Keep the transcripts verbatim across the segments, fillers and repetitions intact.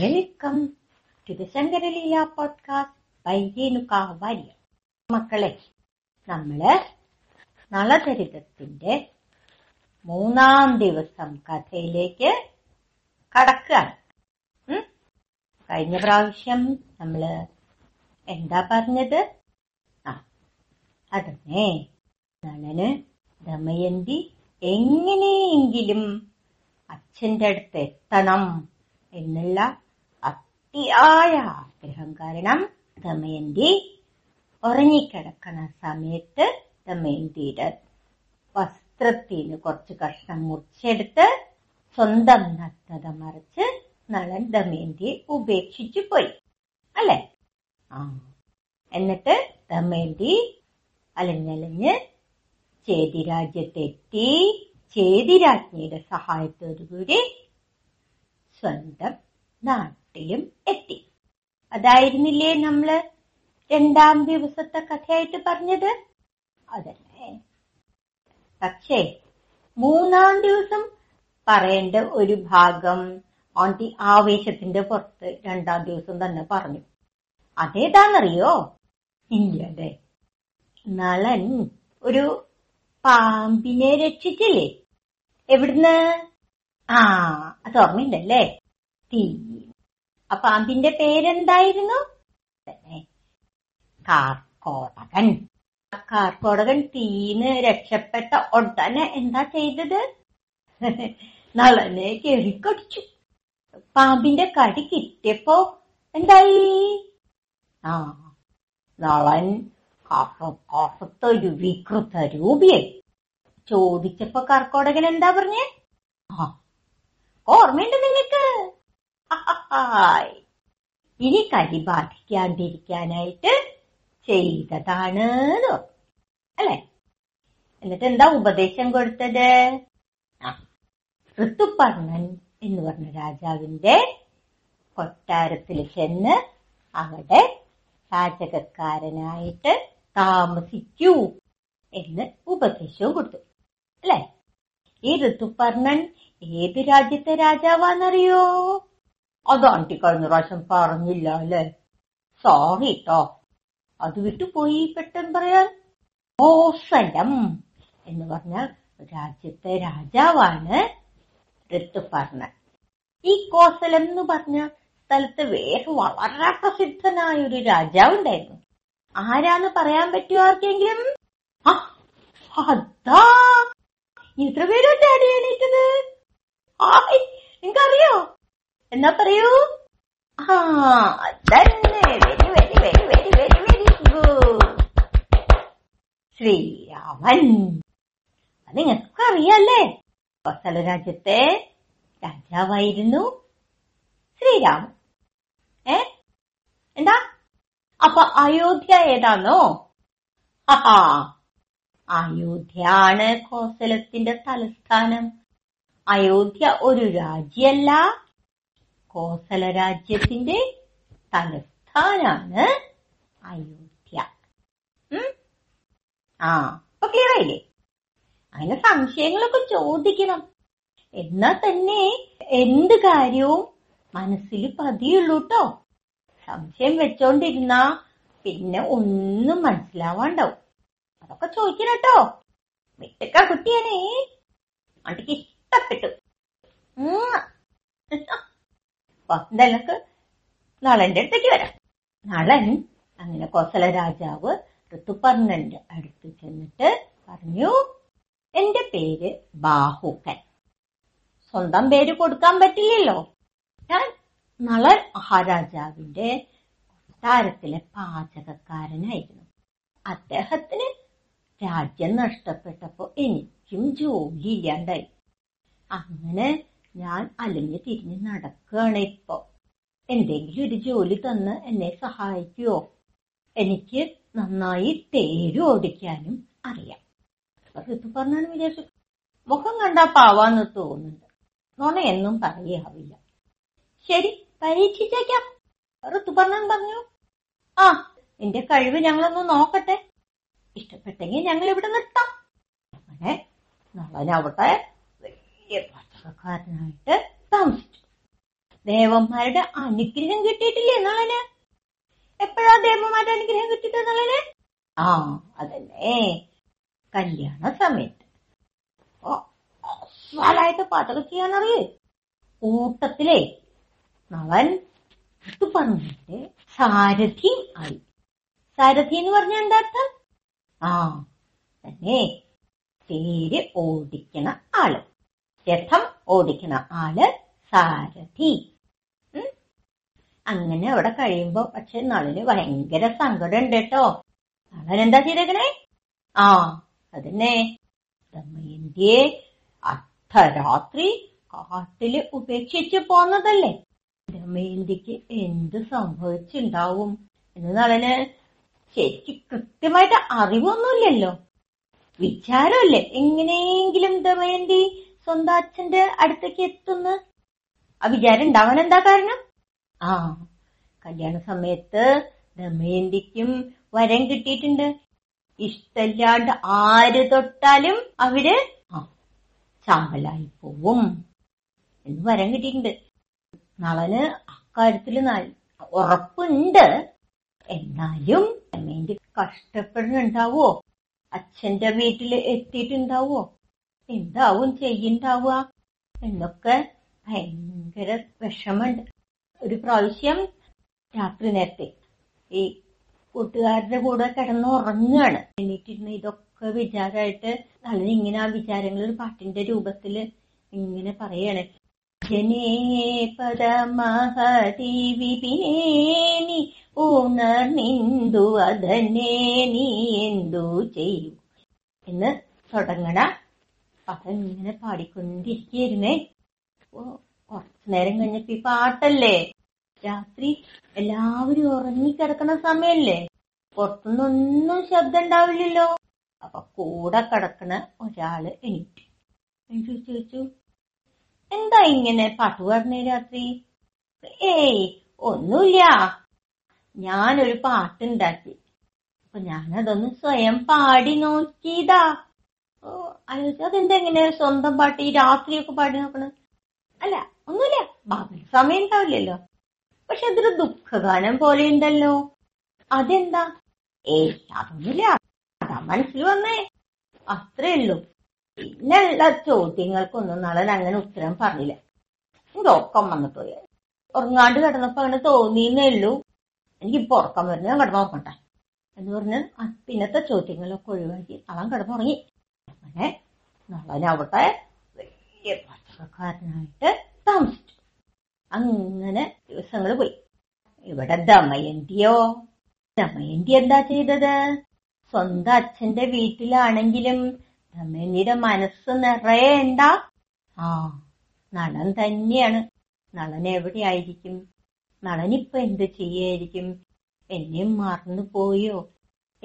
Welcome to Thirushankaraleela podcast by Renuka Warrier. മക്കളെ, നമ്മള് നളചരിതത്തിന്റെ മൂന്നാം ദിവസം കഥയിലേക്ക് കടക്കുകയാണ്. കഴിഞ്ഞ പ്രാവശ്യം നമ്മള് എന്താ പറഞ്ഞത്? ആ അതന്നെ, നളന് ദമയന്തി എങ്ങനെയെങ്കിലും അച്ഛന്റെ അടുത്ത് എത്തണം എന്നുള്ള ായ ആഗ്രഹം കാരണം ദമയന്തി ഉറങ്ങിക്കിടക്കണ സമയത്ത് ദമയന്തിയുടെ വസ്ത്രത്തിന് കുറച്ച് കഷ്ണം മുറിച്ചെടുത്ത് സ്വന്തം നഗ്നത മറിച്ച് നളൻ ദമയന്തിയെ ഉപേക്ഷിച്ചു പോയി, അല്ലെ? ആ എന്നിട്ട് ദമയന്തി അലഞ്ഞലഞ്ഞ് ചേതിരാജ്യത്തെത്തി ചേതിരാജ്ഞിയുടെ സഹായത്തോടുകൂടി സ്വന്തം നാട്ടിലും എത്തി. അതായിരുന്നില്ലേ നമ്മള് രണ്ടാം ദിവസത്തെ കഥയായിട്ട് പറഞ്ഞത്? അതന്നെ. പക്ഷേ മൂന്നാം ദിവസം പറയേണ്ട ഒരു ഭാഗം ഓൺ ദി ആവേശത്തിന്റെ പുറത്ത് രണ്ടാം ദിവസം തന്നെ പറഞ്ഞു. അതേതാണെന്നറിയോ? ഇല്ല അതെ, നളൻ ഒരു പാമ്പിനെ രക്ഷിച്ചില്ലേ? എവിടുന്ന്? ആ അത് ഓർമ്മയില്ലല്ലേ? തീ. ആ പാമ്പിന്റെ പേരെന്തായിരുന്നു? കാർക്കോടകൻ. കാർക്കോടകൻ തീന്ന് രക്ഷപ്പെട്ട ഉടനെ എന്താ ചെയ്തത്? നളനെ കെഴിക്കടിച്ചു. പാമ്പിന്റെ കടി കിട്ടിയപ്പോ എന്തായി? ആ നളൻ കാർക്കോടകത്തൊരു വികൃത രൂപിയായി. ചോദിച്ചപ്പോ കാർക്കോടകൻ എന്താ പറഞ്ഞേ? ആ ഓർമ്മയുണ്ട് നിങ്ങൾക്ക്? ഇനി കടി ബാധിക്കാതിരിക്കാനായിട്ട് ചെയ്തതാണ് അല്ലെ? എന്നിട്ട് എന്താ ഉപദേശം കൊടുത്തത്? ഋതുപർണൻ എന്ന് പറഞ്ഞ രാജാവിന്റെ കൊട്ടാരത്തിൽ ചെന്ന് അവിടെ പാചകക്കാരനായിട്ട് താമസിക്കൂ എന്ന് ഉപദേശവും കൊടുത്തു, അല്ലെ? ഈ ഋതുപർണൻ ഏത് രാജ്യത്തെ രാജാവാന്നറിയോ? അത് ആണ്ടി കഴിഞ്ഞ പ്രാവശ്യം പറഞ്ഞില്ല അല്ലെ? സോറി കേട്ടോ, അത് വിട്ടുപോയി പെട്ടെന്ന് പറയാൻ. കോസലം എന്ന് പറഞ്ഞ രാജ്യത്തെ രാജാവാണ് ഋതുപർണൻ. ഈ കോസലം എന്ന് പറഞ്ഞ സ്ഥലത്ത് വേറെ വളരെ പ്രസിദ്ധനായ ഒരു രാജാവ് ഉണ്ടായിരുന്നു. ആരാന്ന് പറയാൻ പറ്റുമോ ആർക്കെങ്കിലും? അതാ ഇത്ര പേരുണ്ട് അടിയണീറ്റത്. നിങ്ങറിയോ? എന്നാ പറയൂ. ആ തന്നെ, very very very very very very good, Sreeraman. അത് നിങ്ങൾക്ക് അറിയാല്ലേ? കോസല രാജ്യത്തെ രാജാവായിരുന്നു ശ്രീരാമൻ. ഏ എന്താ അപ്പൊ അയോധ്യ ഏതാണോ? ആഹാ, അയോധ്യയാണ് കോസലത്തിന്റെ തലസ്ഥാനം. അയോധ്യ ഒരു രാജ്യമല്ല, കോസല രാജ്യത്തിന്റെ തലസ്ഥാനാണ് അയോധ്യ. ആ അപ്പൊ ക്ലിയർ ആയില്ലേ? അങ്ങനെ സംശയങ്ങളൊക്കെ ചോദിക്കണം, എന്നാ തന്നെ എന്ത് കാര്യവും മനസ്സിൽ പതിയുള്ളൂ കേട്ടോ. സംശയം വെച്ചോണ്ടിരുന്ന പിന്നെ ഒന്നും മനസ്സിലാവാണ്ടാവും. അതൊക്കെ ചോദിക്കണം കേട്ടോ. വിട്ടക്കാ കുട്ടിയാണേ, അണ്ടിക്ക് ഇഷ്ടപ്പെട്ടു. എന്തായാലും നളന്റെ അടുത്തേക്ക് വരാം. നളൻ അങ്ങനെ കോസല രാജാവ് ഋതുപർണന്റെ അടുത്ത് ചെന്നിട്ട് പറഞ്ഞു, എന്റെ പേര് ബാഹൂകൻ. സ്വന്തം പേര് കൊടുക്കാൻ പറ്റില്ലല്ലോ. ഞാൻ നളൻ മഹാരാജാവിന്റെ കൊട്ടാരത്തിലെ പാചകക്കാരനായിരുന്നു. അദ്ദേഹത്തിന് രാജ്യം നഷ്ടപ്പെട്ടപ്പോ എനിക്കും ജോലി ഇല്ലാണ്ടായി. അങ്ങനെ ഞാൻ അലഞ്ഞു തിരിഞ്ഞ് നടക്കുകയാണ്. ഇപ്പൊ എന്തെങ്കിലും ഒരു ജോലി തന്ന് എന്നെ സഹായിക്കുവോ? എനിക്ക് നന്നായി തേര് ഓടിക്കാനും അറിയാം. ഋതുപർണൻ വിചാരിച്ചു, മുഖം കണ്ടാ പാവാന്ന് തോന്നുന്നുണ്ട്, നുണയൊന്നും പറയാവില്ല, ശരി പരീക്ഷിച്ചേക്കാം. ഋതുപർണൻ പറഞ്ഞു, ആ നിന്റെ കഴിവ് ഞങ്ങളൊന്ന് നോക്കട്ടെ, ഇഷ്ടപ്പെട്ടെങ്കിൽ ഞങ്ങൾ ഇവിടെ നിർത്താം. അങ്ങനെ നളനവിടെ വലിയ പാചകക്കാരനായിട്ട് താമസിച്ചു. ദേവന്മാരുടെ അനുഗ്രഹം കിട്ടിയിട്ടില്ലേ നളന്? എപ്പോഴാ ദേവന്മാരുടെ അനുഗ്രഹം കിട്ടിയത് നളന്? ആ അതന്നെ, കല്യാണ സമയത്ത്. അസ്വാലായിട്ട് പാട്ടൊക്കെ ചെയ്യാനറിയേ. കൂട്ടത്തിലെ നളൻ ഋതുപർണന്റെ സാരഥി ആയി. സാരഥി എന്ന് പറഞ്ഞ എന്താ അർത്ഥം? ആ തന്നെ, തേര് ഓടിക്കണ ആള്, രഥം ഓടിക്കണ ആള് സാരഥി. അങ്ങനെ അവിടെ കഴിയുമ്പോ പക്ഷെ നളന് ഭയങ്കര സങ്കടം ഉണ്ട് കേട്ടോ. നളൻ എന്താ ചെയ്തേക്കണേ? ആ അതന്നെ, ദമയന്തിയെ അർദ്ധരാത്രി കാട്ടില് ഉപേക്ഷിച്ച് പോന്നതല്ലേ, ദമയന്തിക്ക് എന്ത് സംഭവിച്ചിണ്ടാവും എന്ന് നളന് ശരിക്കും കൃത്യമായിട്ട് അറിവൊന്നുമില്ലല്ലോ. വിചാരമല്ലേ എങ്ങനെയെങ്കിലും ദമയന്തി സ്വന്തം അച്ഛന്റെ അടുത്തേക്ക് എത്തുന്നു. ആ വിചാരം ഉണ്ടാവാൻ എന്താ കാരണം? ആ കല്യാണ സമയത്ത് ദമയന്തിക്കും വരം കിട്ടിയിട്ടുണ്ട്. ഇഷ്ടല്ലാണ്ട് ആര് തൊട്ടാലും അവര് ആ ചാമ്പലായി പോവും എന്ന് വരം കിട്ടിയിട്ടുണ്ട്. നളന് അക്കാര്യത്തില് ഉറപ്പുണ്ട്. എന്നാലും ദമയന്തി കഷ്ടപ്പെടുന്നുണ്ടാവോ? അച്ഛന്റെ വീട്ടില് എത്തിയിട്ടുണ്ടാവോ? എന്താവും ചെയ്യണ്ടാവുക എന്നൊക്കെ ഭയങ്കര വിഷമുണ്ട്. ഒരു പ്രാവശ്യം രാത്രി നേരത്തെ ഈ കൂട്ടുകാരുടെ കൂടെ കിടന്നുറങ്ങാണ്. എണീറ്റിരുന്ന് ഇതൊക്കെ വിചാരമായിട്ട് നളൻ ഇങ്ങനെ ആ വിചാരങ്ങൾ ഒരു പാട്ടിന്റെ രൂപത്തില് ഇങ്ങനെ പറയാണ്. ജനേ പദമഹതി വിപിനേനി ഉണർന്നിന്ദു അധനേനി എന്തു ചെയ്യൂ എന്ന് തുടങ്ങണ പദം ഇങ്ങനെ പാടിക്കൊണ്ടിരിക്കുന്നേ. കുറച്ചു നേരം കഴിഞ്ഞപ്പോ ഈ പാട്ടല്ലേ, രാത്രി എല്ലാവരും ഉറങ്ങിക്കിടക്കണ സമയല്ലേ, പുറത്തുനിന്നൊന്നും ശബ്ദം ഉണ്ടാവില്ലല്ലോ. അപ്പൊ കൂടെ കിടക്കണ ഒരാള് എണീറ്റു എണീറ്റു ചോദിച്ചു, എന്താ ഇങ്ങനെ പാട്ട് പാടുന്നേ രാത്രി? ഏയ് ഒന്നുമില്ല, ഞാനൊരു പാട്ടുണ്ടാക്കി, അപ്പൊ ഞാനതൊന്ന് സ്വയം പാടി നോക്കിയതാ. ഓ ആലോചിച്ചു, അതെന്തെങ്ങനെ സ്വന്തം പാട്ട് ഈ രാത്രിയൊക്കെ പാടി നോക്കണം? അല്ല ഒന്നുമില്ല, ബാബൻ സമയം ഉണ്ടാവില്ലല്ലോ. പക്ഷെ അതൊരു ദുഃഖഗാനം പോലെ ഉണ്ടല്ലോ, അതെന്താ? ഏ അതൊന്നുമില്ല, അതാ മനസ്സിൽ വന്നേ, അത്രേ ഉള്ളൂ. പിന്നെയുള്ള ചോദ്യങ്ങൾക്കൊന്നും നളൻ അങ്ങനെ ഉത്തരം പറഞ്ഞില്ല. ഉറക്കം വന്നിപ്പോ ഉറങ്ങാണ്ട് കിടന്നപ്പോ അങ്ങനെ തോന്നിയെന്നേ ഉള്ളൂ, എനിക്കിപ്പോ ഉറക്കം വരുന്നത് ഞാൻ കിടന്നുറങ്ങട്ടെ എന്ന് പറഞ്ഞ് പിന്നത്തെ ചോദ്യങ്ങളൊക്കെ ഒഴിവാക്കി നളൻ കിടന്നുറങ്ങി. അങ്ങനെ നളനവിടെ വലിയ ഭക്ഷണക്കാരനായിട്ട് താമസിച്ചു. അങ്ങനെ ദിവസങ്ങൾ പോയി. ഇവിടെ ദമയന്തിയോ, ദമയന്തി എന്താ ചെയ്തത്? സ്വന്തം അച്ഛന്റെ വീട്ടിലാണെങ്കിലും ദമയന്തിയുടെ മനസ്സ് നിറയേണ്ട ആ നളൻ തന്നെയാണ്. നളൻ എവിടെയായിരിക്കും? നളനിപ്പൊ എന്ത് ചെയ്യായിരിക്കും? എന്നെ മറന്നു പോയോ?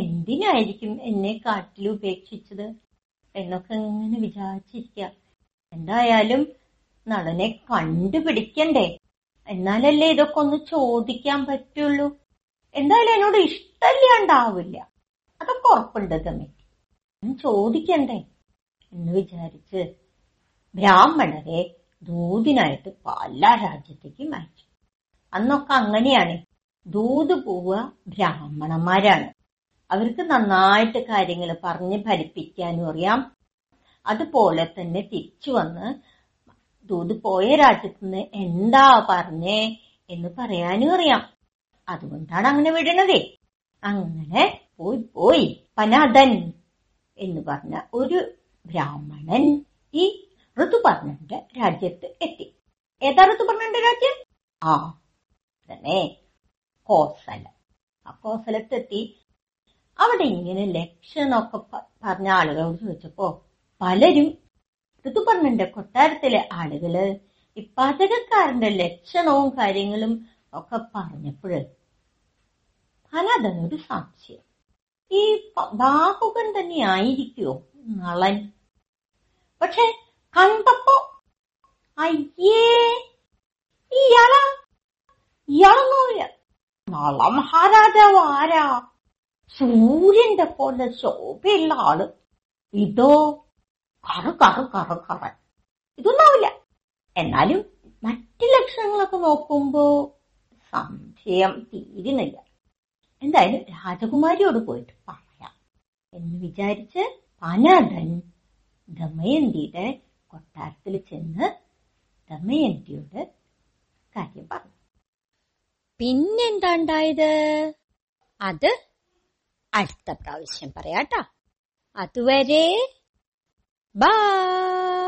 എന്തിനായിരിക്കും എന്നെ കാട്ടിൽ ഉപേക്ഷിച്ചത് എന്നൊക്കെ ഇങ്ങനെ വിചാരിച്ചിരിക്ക. എന്തായാലും നളനെ കണ്ടുപിടിക്കണ്ടേ, എന്നാലല്ലേ ഇതൊക്കെ ഒന്ന് ചോദിക്കാൻ പറ്റുള്ളൂ. എന്തായാലും എന്നോട് ഇഷ്ടമില്ലാണ്ടാവില്ല, അതൊക്കെ ഉറപ്പുണ്ട് ദമയന്തി, ചോദിക്കണ്ടേ എന്ന് വിചാരിച്ച് ബ്രാഹ്മണരെ ദൂതിനായിട്ട് പല രാജ്യത്തേക്കും അയച്ചു. അന്നൊക്കെ അങ്ങനെയാണ്, ദൂത് പോവുക ബ്രാഹ്മണന്മാരാണ്. അവർക്ക് നന്നായിട്ട് കാര്യങ്ങൾ പറഞ്ഞ് ഫലിപ്പിക്കാനും അറിയാം. അതുപോലെ തന്നെ തിരിച്ചു വന്ന് ദൂത് പോയ രാജ്യത്തുനിന്ന് എന്താ പറഞ്ഞേ എന്ന് പറയാനും അറിയാം. അതുകൊണ്ടാണ് അങ്ങനെ വിടണതേ. അങ്ങനെ പോയി പോയി പനദൻ എന്ന് പറഞ്ഞ ഒരു ബ്രാഹ്മണൻ ഈ ഋതുപർണന്റെ രാജ്യത്ത് എത്തി. ഏതാ ഋതുപർണന്റെ രാജ്യം? ആ തന്നെ, കോസലം. ആ കോസലത്തെത്തി. അവിടെ ഇങ്ങനെ ലക്ഷണമൊക്കെ പറഞ്ഞ ആളുകളോട് ചോദിച്ചപ്പോ പലരും ഋതുപർണന്റെ കൊട്ടാരത്തിലെ ആളുകള് ഈ പാചകക്കാരന്റെ ലക്ഷണവും കാര്യങ്ങളും ഒക്കെ പറഞ്ഞപ്പോഴ് പലതരം ഒരു സംശയം, ഈ ബാഹൂകൻ തന്നെ ആയിരിക്കുമോ നളൻ? പക്ഷെ കണ്ടപ്പോ അയ്യേ ഇയാള ഇയാളൊന്നുമില്ല, നള മഹാരാജാവ് ആരാ, സൂര്യന്റെ പോലെ ശോഭയുള്ള ആള്, ഇതോ കറു കറു കറു കറ ഇതൊന്നാവില്ല. എന്നാലും മറ്റു ലക്ഷണങ്ങളൊക്കെ നോക്കുമ്പോ സംശയം തീരുന്നില്ല. എന്തായാലും രാജകുമാരിയോട് പോയിട്ട് പറയാം എന്ന് വിചാരിച്ച് പനദൻ ദമയന്തിയുടെ കൊട്ടാരത്തിൽ ചെന്ന് ദമയന്തിയോട് കാര്യം പറഞ്ഞു. പിന്നെന്താ ഉണ്ടായത് അത് അടുത്ത പ്രാവശ്യം പറയാട്ടോ. അതുവരെ ബൈ.